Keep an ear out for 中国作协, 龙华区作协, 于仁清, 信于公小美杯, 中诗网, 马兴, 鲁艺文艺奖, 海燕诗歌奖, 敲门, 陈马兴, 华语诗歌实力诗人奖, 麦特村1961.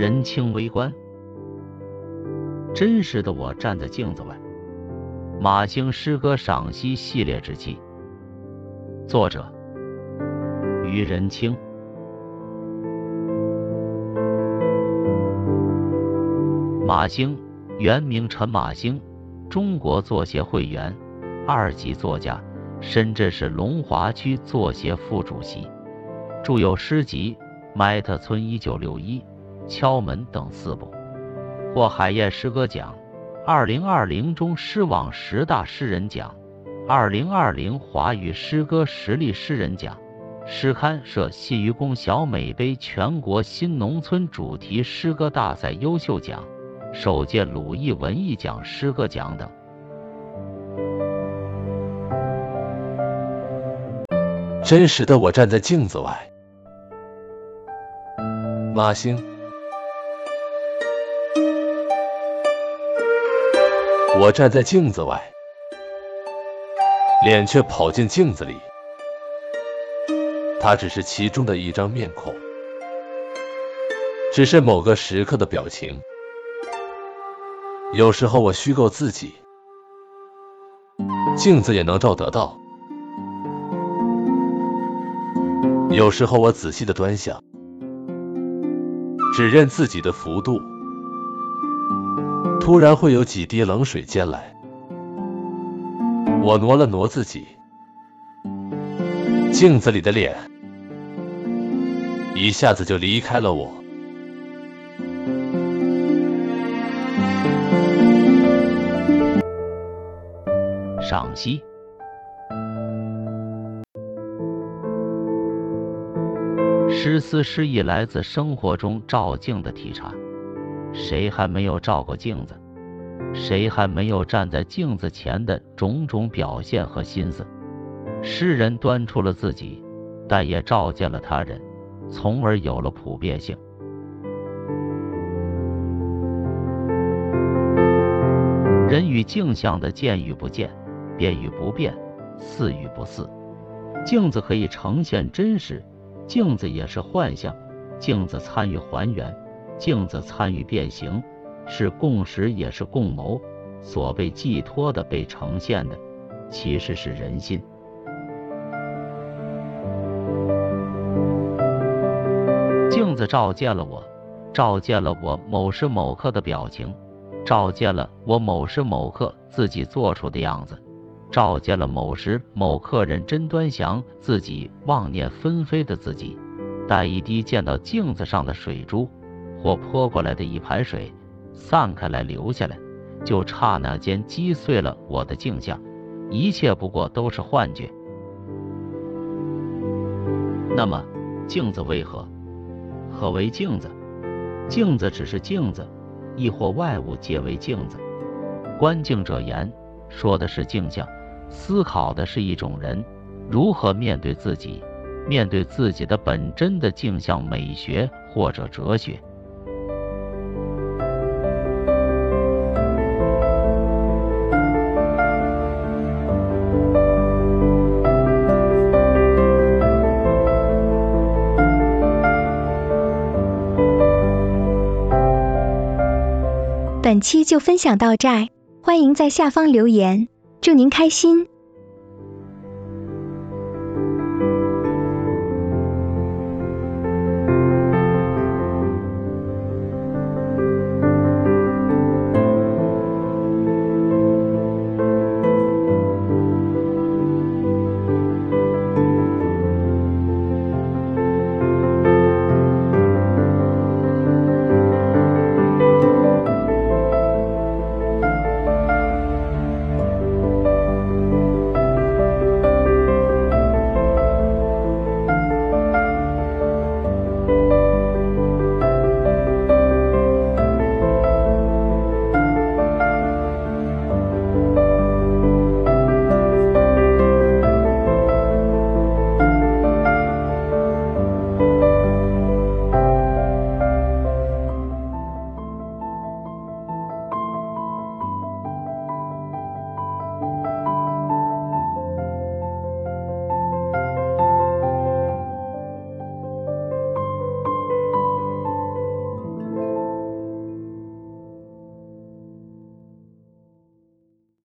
人清为官。真实的我站在镜子外。马兴诗歌赏析系列之记，作者于仁清。马兴，原名陈马兴，中国作协会员，2级作家，深圳市龙华区作协副主席，著有诗集《麦特村1961》《敲门》等4部，获海燕诗歌奖、2020中诗网10大诗人奖、2020华语诗歌实力诗人奖、诗刊社信于公小美杯全国新农村主题诗歌大赛优秀奖、首届鲁艺文艺奖诗歌奖等。真实的我站在镜子外。马兴，我站在镜子外，脸却跑进镜子里。它只是其中的一张面孔，只是某个时刻的表情。有时候我虚构自己，镜子也能照得到。有时候我仔细的端详，只认自己的幅度。突然会有几滴冷水溅来，我挪了挪自己，镜子里的脸一下子就离开了我。赏析。诗思诗意来自生活中照镜的体察。谁还没有照过镜子？谁还没有站在镜子前的种种表现和心思？诗人端出了自己，但也照见了他人，从而有了普遍性。人与镜像的见与不见，变与不变，似与不似。镜子可以呈现真实，镜子也是幻象，镜子参与还原，镜子参与变形，是共识也是共谋。所被寄托的、被呈现的，其实是人心。镜子照见了我，照见了我某时某刻的表情，照见了我某时某刻自己做出的样子，照见了某时某刻认真端详自己妄念纷飞的自己。但一滴溅到镜子上的水珠，或泼过来的一盘水，散开来流下来，就刹那间击碎了我的镜像。一切不过都是幻觉。那么镜子为何？何为镜子？镜子只是镜子，亦或外物皆为镜子。观镜者言，说的是镜像，思考的是一种人如何面对自己，面对自己的本真的镜像美学或者哲学。本期就分享到这儿，欢迎在下方留言，祝您开心。